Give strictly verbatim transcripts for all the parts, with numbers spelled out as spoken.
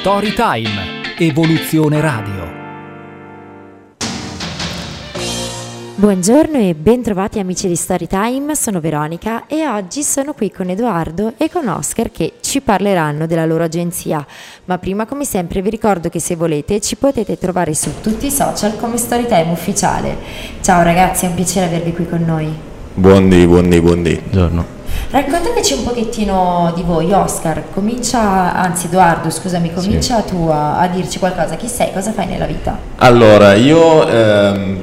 Storytime, Evoluzione Radio. Buongiorno e bentrovati amici di Storytime, sono Veronica e oggi sono qui con Edoardo e con Oscar che ci parleranno della loro agenzia. Ma prima, come sempre, vi ricordo che se volete ci potete trovare su tutti i social come Storytime Ufficiale. Ciao ragazzi, è un piacere avervi qui con noi. Buondì, buondì, buondì. Buongiorno. Raccontateci un pochettino di voi. Oscar, comincia, anzi Edoardo, scusami, comincia sì. tu a, a dirci qualcosa. Chi sei, cosa fai nella vita? Allora, io ehm,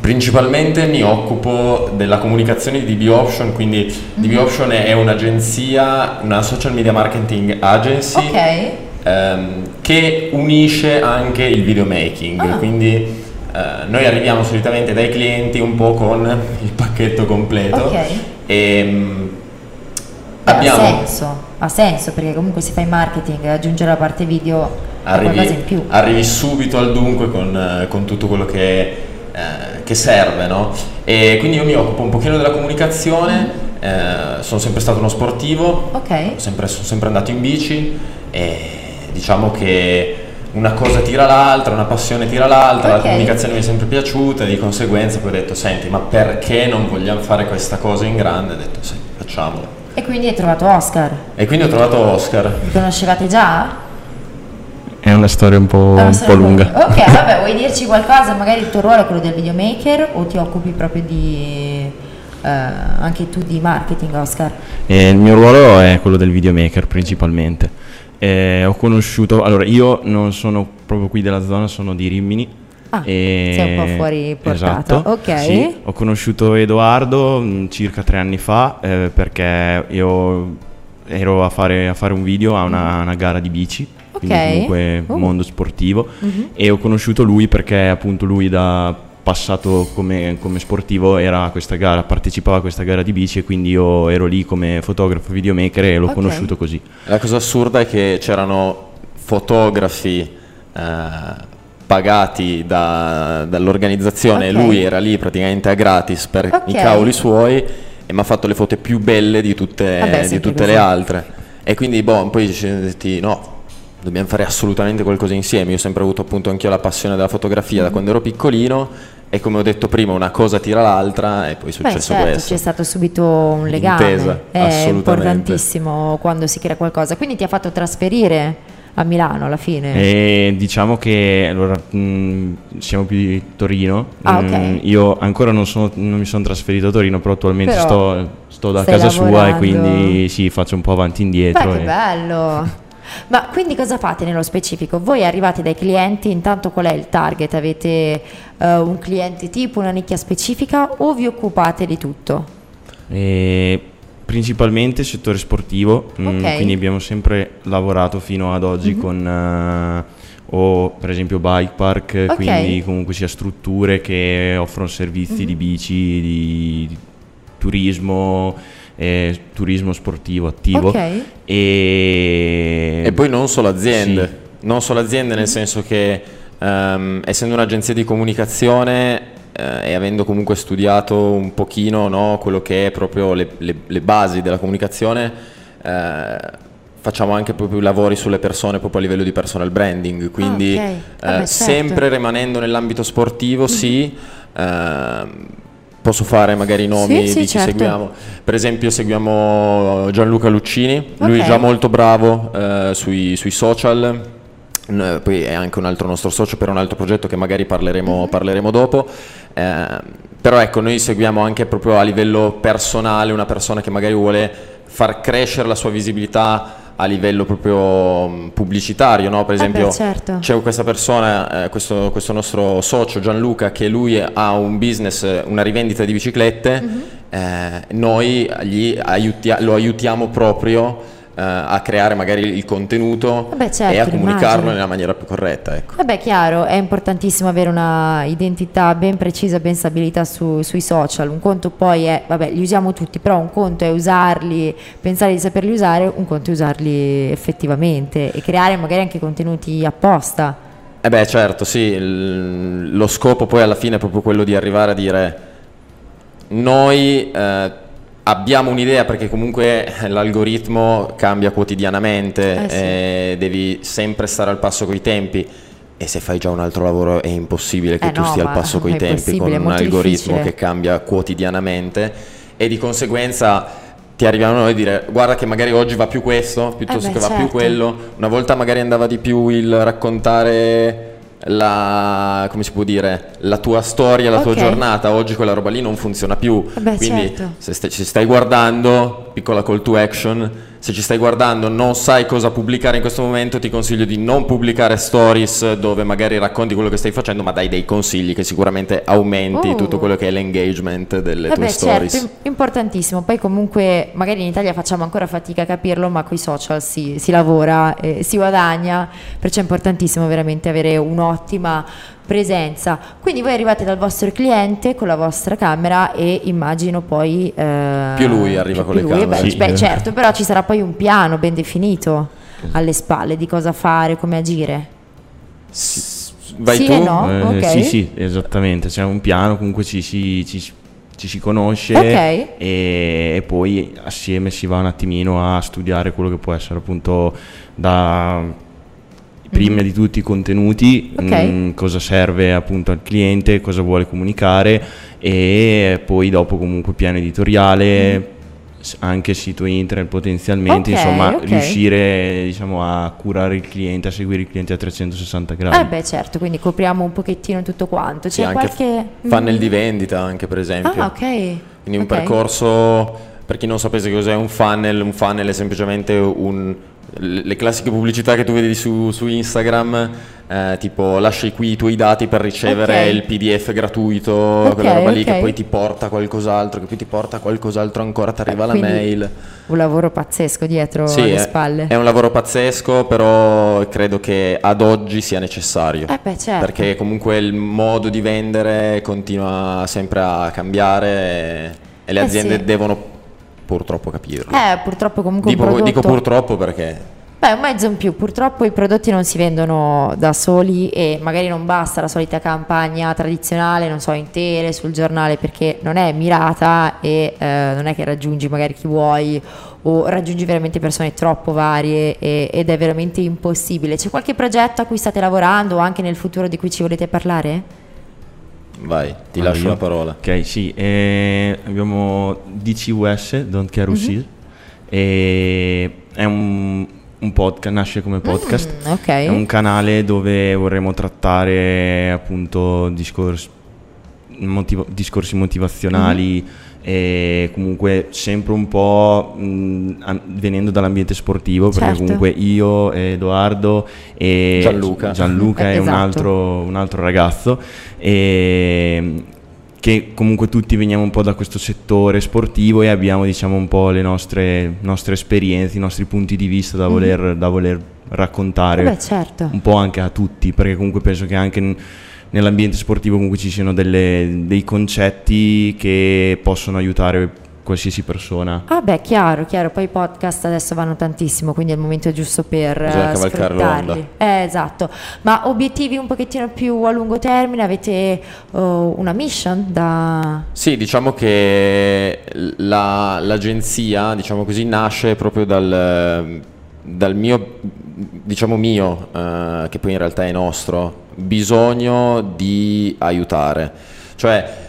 principalmente mi occupo della comunicazione di D B Option, quindi mm-hmm. D B Option è un'agenzia, una social media marketing agency, okay. ehm, che unisce anche il videomaking, ah. quindi... Uh, noi arriviamo solitamente dai clienti un po' con il pacchetto completo, okay. e um, Beh, abbiamo... ha senso, ha senso perché comunque si fa in marketing e aggiungere la parte video arrivi, è qualcosa in più. Arrivi subito al dunque con, con tutto quello che, eh, che serve, no? E quindi io mi occupo un pochino della comunicazione, eh, sono sempre stato uno sportivo, okay. sempre, sono sempre andato in bici e diciamo che una cosa tira l'altra, una passione tira l'altra, okay. la comunicazione mi è sempre piaciuta, di conseguenza poi ho detto, senti, ma perché non vogliamo fare questa cosa in grande? Ho detto, sì, facciamolo. E quindi hai trovato Oscar? E quindi ho trovato Oscar. Vi conoscevate già? È una storia un po', una storia un po lunga. Po- ok, vabbè, vuoi dirci qualcosa? Magari il tuo ruolo è quello del videomaker o ti occupi proprio di... Uh, anche tu di marketing, Oscar? Eh, il mio ruolo è quello del videomaker principalmente. Eh, ho conosciuto, allora io non sono proprio qui della zona, sono di Rimini. Ah, e sei un po' fuori portata. Esatto, ok. Sì, ho conosciuto Edoardo mh, circa tre anni fa eh, perché io ero a fare, a fare un video a una, una gara di bici. Okay. Quindi comunque uh. mondo sportivo. Uh-huh. E ho conosciuto lui perché appunto lui da passato come, come sportivo era a questa gara, partecipava a questa gara di bici e quindi io ero lì come fotografo videomaker e l'ho okay. conosciuto così. La cosa assurda è che c'erano fotografi eh, pagati da, dall'organizzazione, okay. lui era lì praticamente a gratis per okay. i cavoli suoi e mi ha fatto le foto più belle di tutte, Vabbè, di tutte le altre e quindi boh, poi ci siamo detti no, dobbiamo fare assolutamente qualcosa insieme. Io ho sempre avuto appunto anch'io la passione della fotografia mm-hmm. da quando ero piccolino e come ho detto prima una cosa tira l'altra e poi è successo Beh, certo, questo. C'è stato subito un legame, Intesa, è importantissimo quando si crea qualcosa. Quindi ti ha fatto trasferire a Milano alla fine? E diciamo che allora mh, siamo più di Torino, ah, okay. mh, io ancora non, sono, non mi sono trasferito a Torino però attualmente però sto, sto da casa lavorando. Sua e quindi sì, faccio un po' avanti indietro. Beh, e... che bello! Ma quindi cosa fate nello specifico? Voi arrivate dai clienti, intanto qual è il target? Avete uh, un cliente tipo, una nicchia specifica o vi occupate di tutto? Eh, principalmente settore sportivo, okay. mh, quindi abbiamo sempre lavorato fino ad oggi mm-hmm. con... Uh, o per esempio bike park, okay. Quindi comunque sia strutture che offrono servizi mm-hmm. di bici, di, di turismo, eh, turismo sportivo attivo, okay. e... e poi non solo aziende, sì. non solo aziende nel mm-hmm. senso che um, essendo un'agenzia di comunicazione e avendo comunque studiato un pochino, no, quello che è proprio le, le, le basi della comunicazione, eh, facciamo anche proprio lavori sulle persone proprio a livello di personal branding, quindi oh, okay. eh, ah, beh, sempre certo. rimanendo nell'ambito sportivo, sì, eh, posso fare magari i nomi sì, sì, di chi certo. seguiamo, per esempio seguiamo Gianluca Luccini, okay. lui è già molto bravo eh, sui, sui social. No, poi è anche un altro nostro socio per un altro progetto che magari parleremo, mm-hmm. parleremo dopo, eh, però ecco, noi seguiamo anche proprio a livello personale una persona che magari vuole far crescere la sua visibilità a livello proprio pubblicitario, no? Per esempio, eh beh, certo. c'è questa persona, eh, questo, questo nostro socio Gianluca, che lui ha un business, una rivendita di biciclette, mm-hmm. eh, noi gli aiutia- lo aiutiamo proprio a creare magari il contenuto Beh, certo, e a comunicarlo immagino. Nella maniera più corretta, ecco. Vabbè, chiaro, è importantissimo avere una identità ben precisa, ben stabilita su, sui social. Un conto poi è, vabbè, li usiamo tutti, però un conto è usarli, pensare di saperli usare, un conto è usarli effettivamente e creare magari anche contenuti apposta. Eh beh, certo, sì, l- lo scopo poi alla fine è proprio quello di arrivare a dire noi eh, abbiamo un'idea, perché comunque l'algoritmo cambia quotidianamente, eh sì. e devi sempre stare al passo coi tempi, e se fai già un altro lavoro è impossibile che eh tu no, stia al passo coi tempi con un algoritmo difficile. Che cambia quotidianamente, e di conseguenza ti arriviamo noi a dire guarda che magari oggi va più questo piuttosto eh beh, che va certo. più quello. Una volta magari andava di più il raccontare la, come si può dire, la tua storia, la okay. tua giornata. Oggi quella roba lì non funziona più. Beh, quindi certo. se st- ci stai guardando, piccola call to action, se ci stai guardando non sai cosa pubblicare in questo momento, ti consiglio di non pubblicare stories dove magari racconti quello che stai facendo, ma dai dei consigli che sicuramente aumenti uh. tutto quello che è l'engagement delle Vabbè, tue stories. Certo, importantissimo. Poi comunque magari in Italia facciamo ancora fatica a capirlo, ma coi social si, si lavora, eh, si guadagna, perciò è importantissimo veramente avere un'ottima presenza. Quindi voi arrivate dal vostro cliente con la vostra camera e immagino poi eh, più lui arriva più con lui, le camere. Beh, sì. beh, certo, però ci sarà poi un piano ben definito alle spalle di cosa fare, come agire. S- vai sì tu? E no? eh, okay. Sì, sì, esattamente. C'è un piano, comunque ci si ci, ci, ci si conosce okay. e, e poi assieme si va un attimino a studiare quello che può essere appunto da prima di tutti i contenuti, okay. mh, cosa serve appunto al cliente, cosa vuole comunicare, e poi dopo comunque piano editoriale, mm. anche sito internet potenzialmente, okay, insomma okay. riuscire diciamo a curare il cliente, a seguire il cliente a trecentosessanta gradi. Eh beh certo, quindi copriamo un pochettino tutto quanto. C'è sì, qualche funnel di vendita anche per esempio. Ah ok. Quindi un okay. percorso, per chi non sapesse cos'è un funnel, un funnel è semplicemente un le classiche pubblicità che tu vedi su, su Instagram, eh, tipo lasci qui i tuoi dati per ricevere okay. il P D F gratuito, okay, quella roba okay. lì, che poi ti porta qualcos'altro, che poi ti porta qualcos'altro ancora, ti arriva eh, la mail. Un lavoro pazzesco dietro sì, alle è, spalle. È un lavoro pazzesco, però credo che ad oggi sia necessario. Eh beh, certo. Perché comunque il modo di vendere continua sempre a cambiare e, e le eh aziende sì. devono purtroppo capirlo. Eh, purtroppo comunque dico, un prodotto... dico purtroppo perché... Beh, un mezzo in più, purtroppo i prodotti non si vendono da soli e magari non basta la solita campagna tradizionale, non so, in tele, sul giornale, perché non è mirata e eh, non è che raggiungi magari chi vuoi o raggiungi veramente persone troppo varie e, ed è veramente impossibile. C'è qualche progetto a cui state lavorando o anche nel futuro di cui ci volete parlare? Vai, ti ah, lascio io? La parola. Ok, sì, eh, abbiamo D C U S, Don't Care Who Sees, e è un, un podcast, nasce come podcast, mm, okay. è un canale dove vorremmo trattare appunto discorsi, motiv- discorsi motivazionali, mm. e comunque sempre un po' mh, venendo dall'ambiente sportivo, certo. perché comunque io, Edoardo e Gianluca, Gianluca eh, è esatto. un, altro, un altro ragazzo e, che comunque tutti veniamo un po' da questo settore sportivo e abbiamo diciamo un po' le nostre, nostre esperienze, i nostri punti di vista da voler, mm. da voler raccontare Beh, certo. un po' anche a tutti, perché comunque penso che anche n- nell'ambiente sportivo comunque ci siano delle, dei concetti che possono aiutare qualsiasi persona. Ah beh, chiaro, chiaro. Poi i podcast adesso vanno tantissimo, quindi è il momento giusto per uh, sfruttarli. Eh, esatto. Ma obiettivi un pochettino più a lungo termine? Avete uh, una mission da... Sì, diciamo che la, l'agenzia, diciamo così, nasce proprio dal, dal mio, diciamo mio, uh, che poi in realtà è nostro, bisogno di aiutare. Cioè...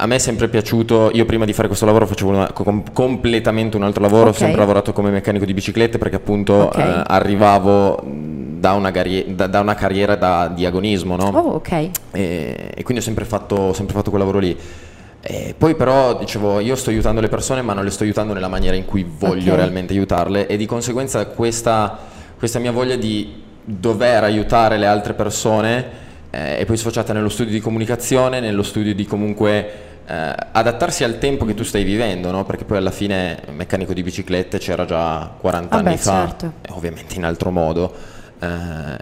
A me è sempre piaciuto, io prima di fare questo lavoro facevo una, com- completamente un altro lavoro, okay. Ho sempre lavorato come meccanico di biciclette perché appunto okay. eh, arrivavo da una, gari- da, da una carriera da, di agonismo, no? Oh, ok. E, e quindi ho sempre fatto, sempre fatto quel lavoro lì. E poi però dicevo, io sto aiutando le persone ma non le sto aiutando nella maniera in cui voglio okay. realmente aiutarle, e di conseguenza questa, questa mia voglia di dover aiutare le altre persone... Eh, e poi sfociata nello studio di comunicazione, nello studio di comunque eh, adattarsi al tempo che tu stai vivendo, no? Perché poi alla fine meccanico di biciclette c'era già quaranta Vabbè, anni fa, certo. ovviamente in altro modo, eh,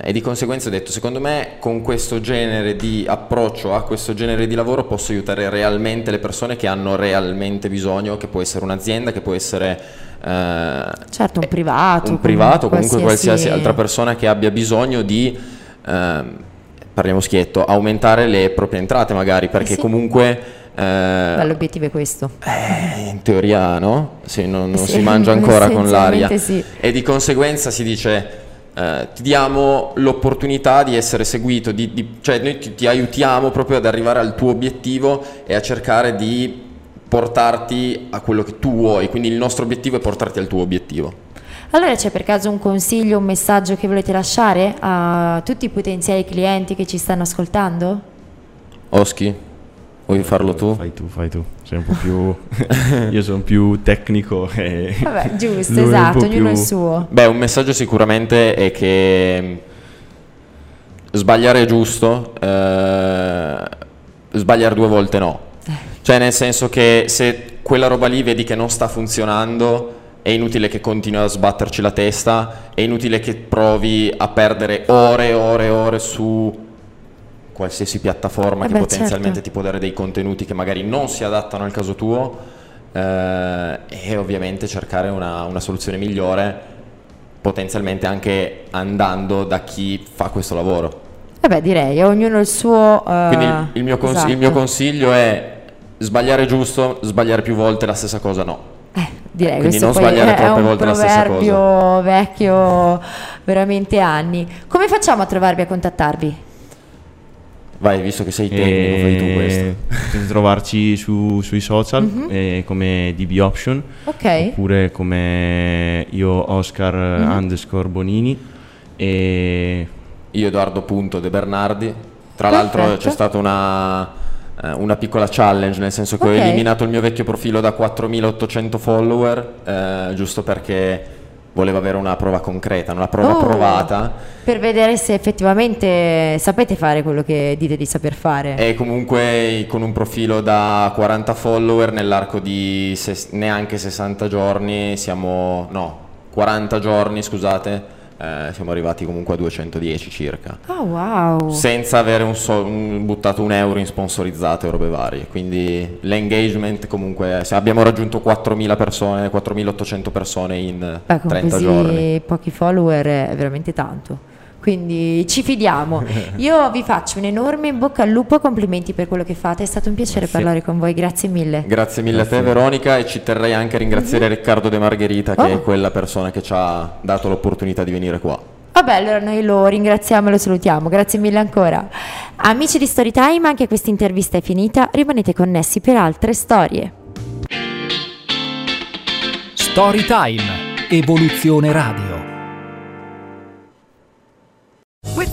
e di conseguenza ho detto, secondo me con questo genere di approccio a questo genere di lavoro posso aiutare realmente le persone che hanno realmente bisogno, che può essere un'azienda, che può essere eh, certo un privato, un privato comunque, comunque qualsiasi... qualsiasi altra persona che abbia bisogno di... Eh, parliamo schietto, aumentare le proprie entrate magari, perché eh sì. comunque... Eh, l'obiettivo è questo. Eh, in teoria no, se non, non sì, si mangia ancora con l'aria. Sì. E di conseguenza si dice, eh, ti diamo l'opportunità di essere seguito, di, di, cioè noi ti, ti aiutiamo proprio ad arrivare al tuo obiettivo e a cercare di portarti a quello che tu vuoi, quindi il nostro obiettivo è portarti al tuo obiettivo. Allora c'è per caso un consiglio, un messaggio che volete lasciare a tutti i potenziali clienti che ci stanno ascoltando? Oschi, vuoi farlo tu? Fai tu, fai tu. Sei un po' più... Io sono più tecnico. E vabbè, giusto, esatto, ognuno più... il suo. Beh, un messaggio sicuramente è che sbagliare è giusto, eh... sbagliare due volte no. Cioè nel senso che se quella roba lì vedi che non sta funzionando... È inutile che continui a sbatterci la testa, è inutile che provi a perdere ore e ore e ore su qualsiasi piattaforma eh che beh, potenzialmente certo. ti può dare dei contenuti che magari non si adattano al caso tuo, eh, e ovviamente cercare una, una soluzione migliore, potenzialmente anche andando da chi fa questo lavoro. Eh beh, direi, ognuno il suo... Uh, Quindi il, il, mio cons- esatto. il mio consiglio è sbagliare giusto, sbagliare più volte la stessa cosa no. Direi, quindi non sbagliare troppe volte la stessa cosa. È un proverbio vecchio veramente anni. Come facciamo a trovarvi, a contattarvi? Vai, visto che sei tecnico, fai tu questo. Potete trovarci su, sui social, mm-hmm. eh, come D B Option, okay. oppure come io Oscar mm-hmm. underscore Bonini e io Edoardo punto De Bernardi. Tra Perfetto. l'altro c'è stata una... una piccola challenge, nel senso che okay. ho eliminato il mio vecchio profilo da quattromilaottocento follower, eh, giusto perché volevo avere una prova concreta, una prova oh, provata per vedere se effettivamente sapete fare quello che dite di saper fare. E comunque con un profilo da quaranta follower nell'arco di ses- neanche sessanta giorni siamo, no, quaranta giorni scusate, Eh, siamo arrivati comunque a duecentodieci circa. Oh, wow. Senza avere un so- un buttato un euro in sponsorizzate e robe varie. Quindi l'engagement comunque abbiamo raggiunto quattromila persone, quattromilaottocento persone in Beh, trenta giorni. Pochi follower è veramente tanto. Quindi ci fidiamo. Io vi faccio un enorme in bocca al lupo, complimenti per quello che fate, è stato un piacere sì. parlare con voi, grazie mille. Grazie mille grazie. a te Veronica, e ci terrei anche a ringraziare Riccardo De Margherita oh. che è quella persona che ci ha dato l'opportunità di venire qua. Vabbè, allora noi lo ringraziamo e lo salutiamo, grazie mille ancora. Amici di Storytime, anche questa intervista è finita, rimanete connessi per altre storie. Storytime, Evoluzione Radio. With